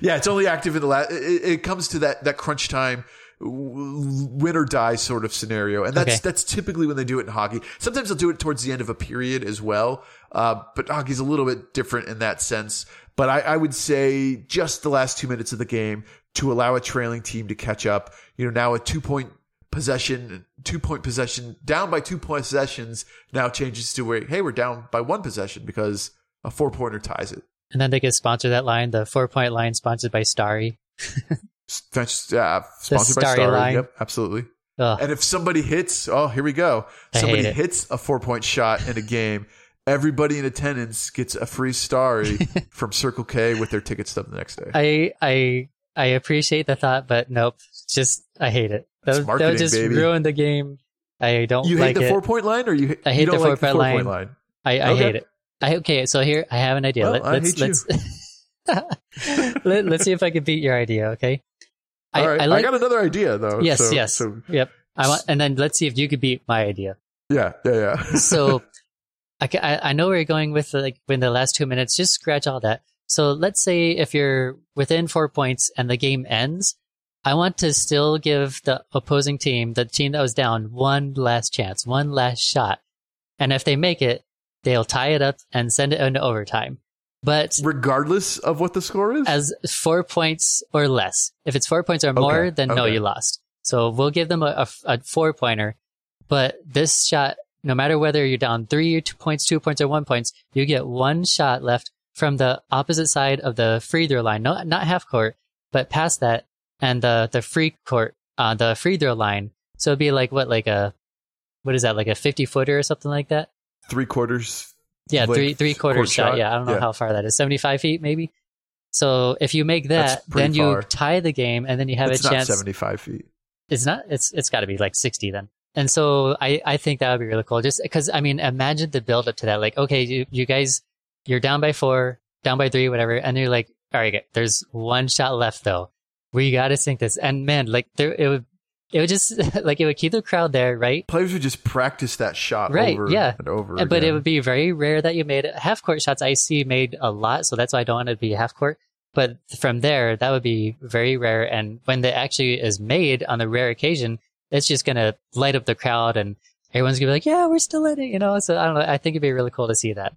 Yeah, it's only active in the last. It comes to that crunch time, win or die sort of scenario, and that's typically when they do it in hockey. Sometimes they'll do it towards the end of a period as well, but hockey's a little bit different in that sense. But I would say just the last 2 minutes of the game to allow a trailing team to catch up. You know, now a 2-point possession, down by 2 point possessions now changes to where, hey, we're down by one possession because a 4-pointer ties it. And then they could sponsor that line, the 4-point line sponsored by Starry. Sponsored by Starry. Line. Yep, absolutely. Ugh. And if somebody hits, here we go. Somebody hits a 4-point shot in a game, everybody in attendance gets a free Starry from Circle K with their ticket stub the next day. I appreciate the thought, but nope. Just, I hate it. That would just ruin the game. I don't like it. You hate the 4-point line or I hate the 4-point line? I hate it. Okay, so here I have an idea. Well, let's see if I can beat your idea. Okay, all right. I got another idea though. Yes, yep. And then let's see if you could beat my idea. Yeah. So I know where you're going with like in the last 2 minutes. Just scratch all that. So let's say if you're within 4 points and the game ends, I want to still give the opposing team, the team that was down, one last chance, one last shot, and if they make it, they'll tie it up and send it into overtime. But regardless of what the score is? As 4 points or less. If it's 4 points or more, then you lost. So we'll give them a 4-pointer. But this shot, no matter whether you're down 3 points, 2 points, or 1 point, you get one shot left from the opposite side of the free throw line. No, not half court, but past that and the free court, the free throw line. So it'd be like a 50-footer or something like that? Three-quarters shot. Yeah, I don't know how far that is. 75 feet, maybe. So if you make that, then you tie the game, and then you have a chance. It's not 75 feet. It's not. It's got to be like 60 then. And so I think that would be really cool. Just because imagine the build up to that. Like, okay, you guys, you're down by 4, down by 3, whatever, and you're like, all right, there's one shot left though. We got to sink this. And man, like it would just like it would keep the crowd there, right? Players would just practice that shot and over again. But it would be very rare that you made it. Half court shots I see made a lot, so that's why I don't want it to be half court. But from there, that would be very rare. And when it actually is made on the rare occasion, it's just going to light up the crowd and everyone's going to be like, yeah, we're still in it, you know? So I don't know. I think it'd be really cool to see that.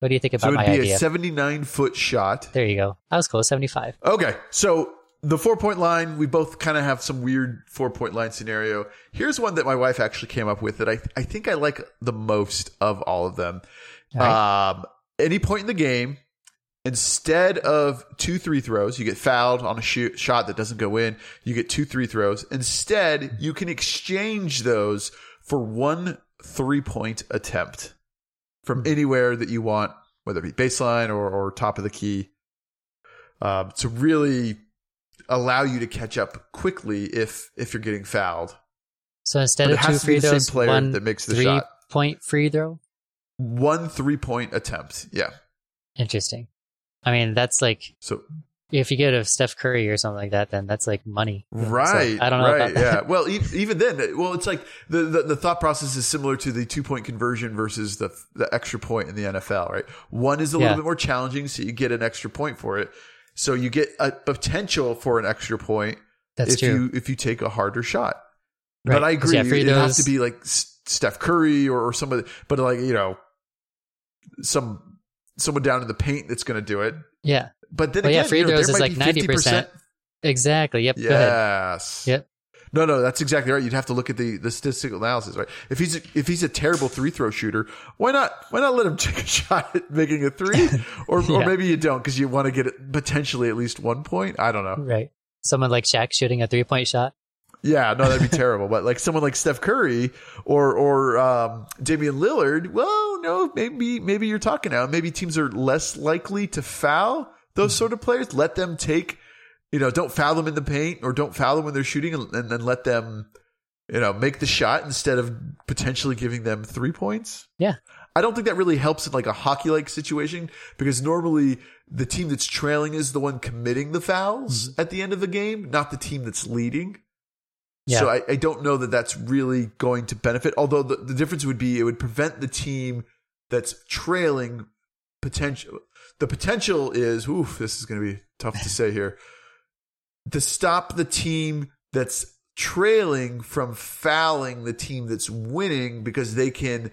What do you think about my idea? So it would be a 79-foot shot. There you go. I was close, 75. Okay, so the 4-point line, we both kind of have some weird 4-point line scenario. Here's one that my wife actually came up with that I think I like the most of all of them. All right. Any point in the game, instead of 2 3-throws, you get fouled on a shot that doesn't go in. You get 2 3-throws. Instead, you can exchange those for 1 3-point attempt from anywhere that you want, whether it be baseline or top of the key. It's a really allow you to catch up quickly if you're getting fouled. So instead of two free throws, one that makes the 3-point free throw? 1 3-point attempt. Yeah. Interesting. I mean, that's like, so if you get a Steph Curry or something like that, then that's like money. Right. Like, I don't know about that. Yeah. Well, even then, well, it's like the thought process is similar to the 2-point conversion versus the extra point in the NFL, right? One is a little bit more challenging, so you get an extra point for it. So you get a potential for an extra point if you take a harder shot. Right. But I agree, it has to be like Steph Curry or somebody, but like, you know, someone down in the paint that's going to do it. Yeah. But then again, free throws is like 90%. Exactly. Yep. Yes. Yep. No, that's exactly right. You'd have to look at the statistical analysis, right? If he's a terrible free throw shooter, why not let him take a shot at making a three? Or maybe you don't because you want to get it potentially at least 1 point. I don't know. Right. Someone like Shaq shooting a 3-point shot. Yeah, no, that'd be terrible. But like someone like Steph Curry or Damian Lillard, well, no, maybe you're talking now. Maybe teams are less likely to foul those sort of players. Let them take, you know, don't foul them in the paint or don't foul them when they're shooting and then let them, you know, make the shot instead of potentially giving them 3 points. Yeah. I don't think that really helps in like a hockey-like situation because normally the team that's trailing is the one committing the fouls at the end of the game, not the team that's leading. Yeah. So I don't know that that's really going to benefit, although the difference would be it would prevent the team that's trailing potential. The potential is, this is going to be tough to say here, to stop the team that's trailing from fouling the team that's winning because they can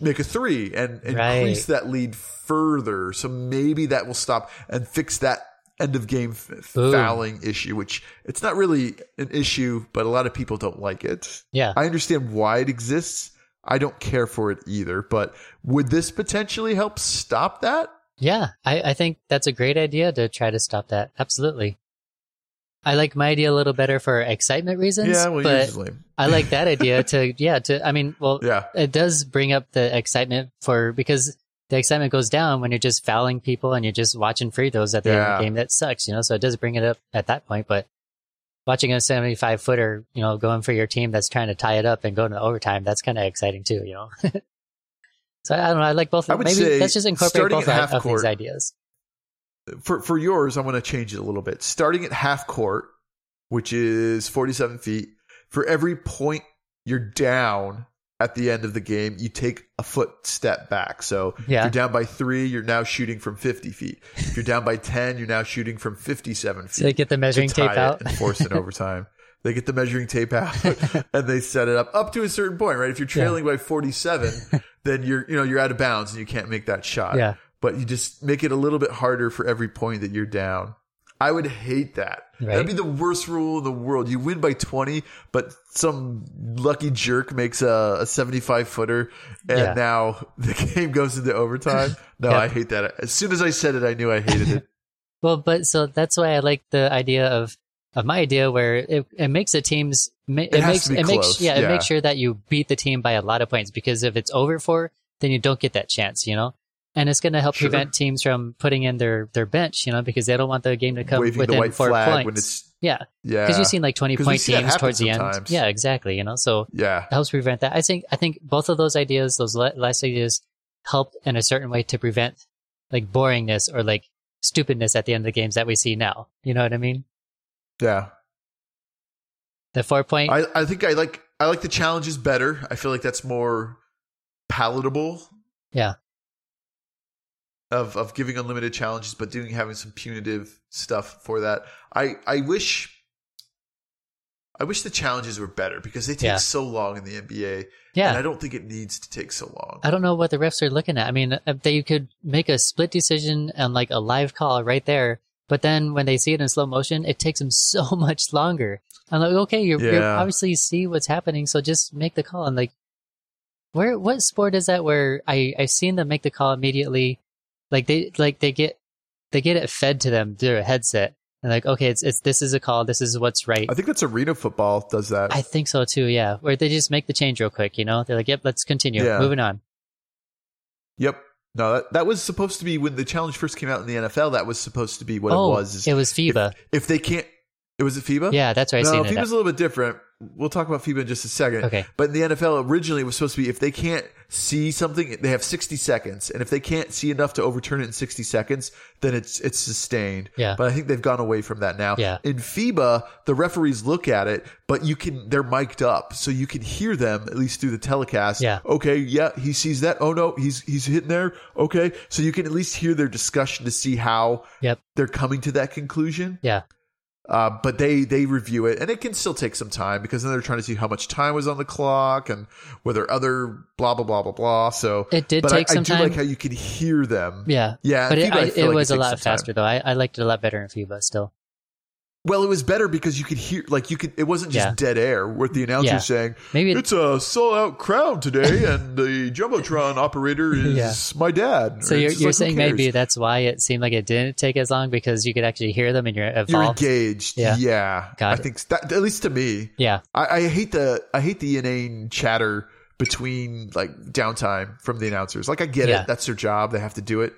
make a three and increase that lead further. So maybe that will stop and fix that end of game fouling issue, which it's not really an issue, but a lot of people don't like it. Yeah. I understand why it exists. I don't care for it either, but would this potentially help stop that? Yeah. I think that's a great idea to try to stop that. Absolutely. I like my idea a little better for excitement reasons. Yeah, well, but usually. I like that idea it does bring up the excitement because the excitement goes down when you're just fouling people and you're just watching free throws at the end of the game. That sucks, you know, so it does bring it up at that point. But watching a 75-footer, you know, going for your team that's trying to tie it up and go into overtime, that's kind of exciting too, you know. So I don't know. I like both. Maybe let's just incorporate both of these ideas. For yours, I'm going to change it a little bit. Starting at half court, which is 47 feet, for every point you're down at the end of the game, you take a foot step back. So if you're down by 3, you're now shooting from 50 feet. If you're down by 10, you're now shooting from 57 feet. So they get the measuring tape out and force it overtime. They get the measuring tape out and they set it up to a certain point, right? If you're trailing by 47, then you're out of bounds and you can't make that shot. Yeah. But you just make it a little bit harder for every point that you're down. I would hate that. Right? That'd be the worst rule in the world. You win by 20, but some lucky jerk makes a 75-footer, and now the game goes into overtime. No, I hate that. As soon as I said it, I knew I hated it. Well, but so that's why I like the idea of my idea where it makes the teams. It makes sure that you beat the team by a lot of points because if it's over 4, then you don't get that chance, you know. And it's going to help prevent teams from putting in their bench, you know, because they don't want the game to come within 4 points. When it's, yeah, because you've seen like 20-point teams towards the end. Yeah, exactly. You know, so it helps prevent that. I think both of those ideas, those last ideas, help in a certain way to prevent like boringness or like stupidness at the end of the games that we see now. You know what I mean? Yeah. The 4-point. I think I like the challenges better. I feel like that's more palatable. Yeah. Of giving unlimited challenges, but having some punitive stuff for that. I wish the challenges were better because they take so long in the NBA. Yeah, and I don't think it needs to take so long. I don't know what the refs are looking at. I mean, they could make a split decision and like a live call right there, but then when they see it in slow motion, it takes them so much longer. I'm like, okay, you're obviously see what's happening, so just make the call. And like, what sport is that where I've seen them make the call immediately? Like they get it fed to them through a headset and like, okay, it's this is a call, this is what's right. I think that's arena football does that. I think so too, yeah. Where they just make the change real quick, you know? They're like, yep, let's continue. Yeah. Moving on. Yep. No, that was supposed to be when the challenge first came out in the NFL. That was supposed to be what it was. It was FIBA. If they can't, it was FIBA. Yeah, that's right. No, FIBA's a little bit different. We'll talk about FIBA in just a second. Okay. But in the NFL, originally it was supposed to be if they can't see something, they have 60 seconds. And if they can't see enough to overturn it in 60 seconds, then it's sustained. Yeah. But I think they've gone away from that now. Yeah. In FIBA, the referees look at it, but they're mic'd up. So you can hear them, at least through the telecast. Yeah. Okay, yeah, he sees that. Oh, no, he's hitting there. Okay. So you can at least hear their discussion to see how they're coming to that conclusion. Yeah. But they review it, and it can still take some time because then they're trying to see how much time was on the clock and whether other blah, blah, blah, blah, blah. So it did take some time. I do like how you can hear them. Yeah. Yeah. But it was a lot faster, though. I liked it a lot better in FIBA still. Well, it was better because you could hear, it wasn't just dead air with the announcer saying, maybe it's a sold-out crowd today, and the Jumbotron operator is my dad. So you're saying maybe that's why it seemed like it didn't take as long, because you could actually hear them and you're involved. You're engaged. Yeah. I think that, at least to me. Yeah. I hate the inane chatter between downtime from the announcers. I get it. That's their job. They have to do it.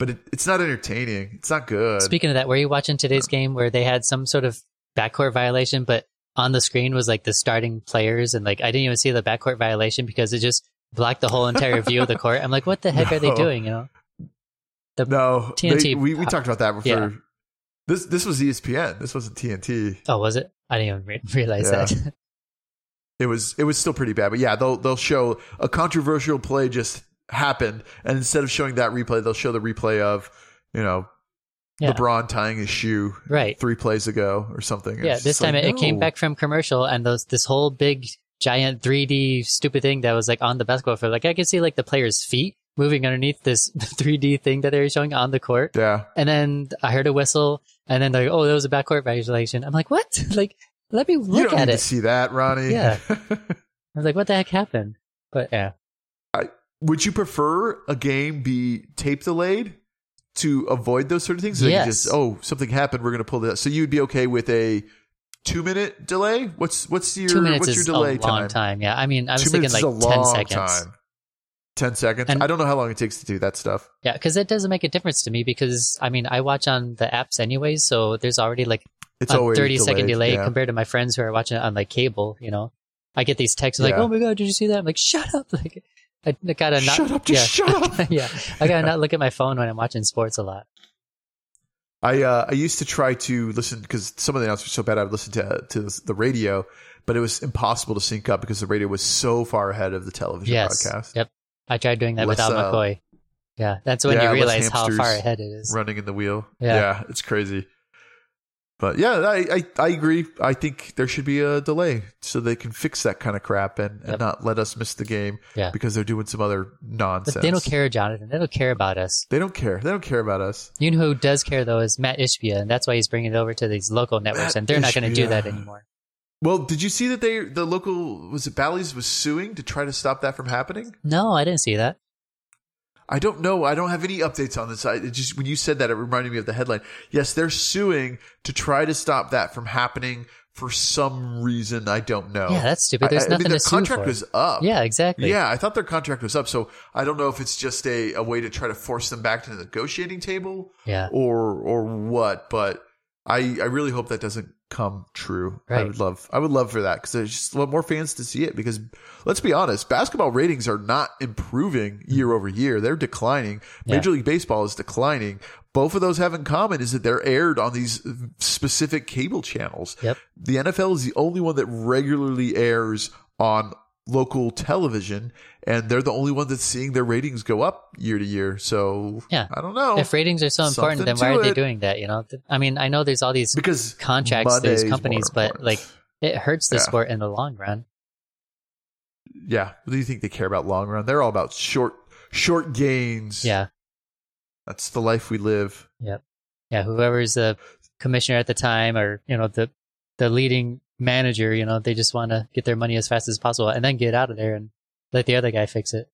But it's not entertaining. It's not good. Speaking of that, were you watching today's game where they had some sort of backcourt violation, but on the screen was the starting players, and I didn't even see the backcourt violation because it just blocked the whole entire view of the court. I'm like, what the heck are they doing? You know, TNT. We talked about that before. Yeah. This was ESPN. This wasn't TNT. Oh, was it? I didn't even realize that. It was still pretty bad. But yeah, they'll show a controversial play just happened, and instead of showing that replay, they'll show the replay of LeBron tying his shoe 3 plays ago or something. This time it came back from commercial, and this whole big giant 3D stupid thing that was on the basketball field. I could see the players' feet moving underneath this 3D thing that they were showing on the court. Yeah, and then I heard a whistle, and then they're like, "Oh, there was a backcourt violation." I'm like, "What? Let me look at it." You don't need to see that, Ronnie. Yeah, I was like, "What the heck happened?" But yeah. Would you prefer a game be tape delayed to avoid those sort of things? Or yes. Something happened. We're going to pull that. So you'd be okay with a 2-minute delay? What's your delay time? 2 minutes is a long time. Yeah, I mean, I was thinking 10 seconds. 10 seconds. And I don't know how long it takes to do that stuff. Yeah, because it doesn't make a difference to me because, I mean, I watch on the apps anyways. So there's already it's a 30-second delay compared to my friends who are watching it on cable. You know, I get these texts like, "Oh my God, did you see that?" I'm like, "Shut up." I gotta not shut up. Shut up. I gotta not look at my phone when I'm watching sports a lot. I used to try to listen because some of the announcers were so bad. I would listen to the radio, but it was impossible to sync up because the radio was so far ahead of the television broadcast. Yep, I tried doing that without McCoy. Yeah, that's when you realize how far ahead it is. Running in the wheel. Yeah, it's crazy. But yeah, I agree. I think there should be a delay so they can fix that kind of crap and not let us miss the game because they're doing some other nonsense. But they don't care, Jonathan. They don't care about us. They don't care about us. You know who does care, though, is Matt Ishbia, and that's why he's bringing it over to these local networks, and they're not going to do that anymore. Well, did you see that the local, was it Bally's, was suing to try to stop that from happening? No, I didn't see that. I don't know. I don't have any updates on this. When you said that, it reminded me of the headline. Yes, they're suing to try to stop that from happening for some reason. I don't know. Yeah, that's stupid. There's nothing to sue for. Their contract was up. Yeah, exactly. Yeah, I thought their contract was up. So I don't know if it's just a way to try to force them back to the negotiating table or what. But I really hope that doesn't come true. Right. I would love for that because I just want more fans to see it because let's be honest, basketball ratings are not improving year over year. They're declining. Major League Baseball is declining. Both of those have in common is that they're aired on these specific cable channels. Yep. The NFL is the only one that regularly airs on local television, and they're the only one that's seeing their ratings go up year to year. So I don't know. If ratings are so important, then why are they doing that? You know, I mean, I know there's all these contracts, Monday's there's companies, but it hurts the sport in the long run. Yeah, what do you think they care about long run? They're all about short gains. Yeah, that's the life we live. Yep. Yeah, whoever's the commissioner at the time, or the leading manager, they just want to get their money as fast as possible and then get out of there and let the other guy fix it.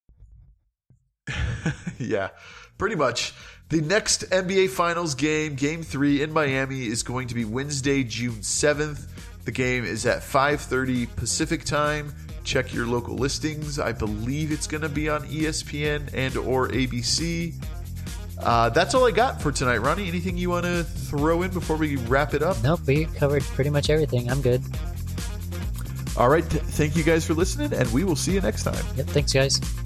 Yeah, pretty much. The next NBA Finals game, Game 3 in Miami, is going to be Wednesday, June 7th. The game is at 5:30 Pacific Time, Check your local listings. I believe it's going to be on ESPN and or ABC. That's all I got for tonight, Ronnie. Anything you want to throw in before we wrap it up? Nope, we covered pretty much everything. I'm good. All right. Thank you guys for listening, and we will see you next time. Yep, thanks, guys.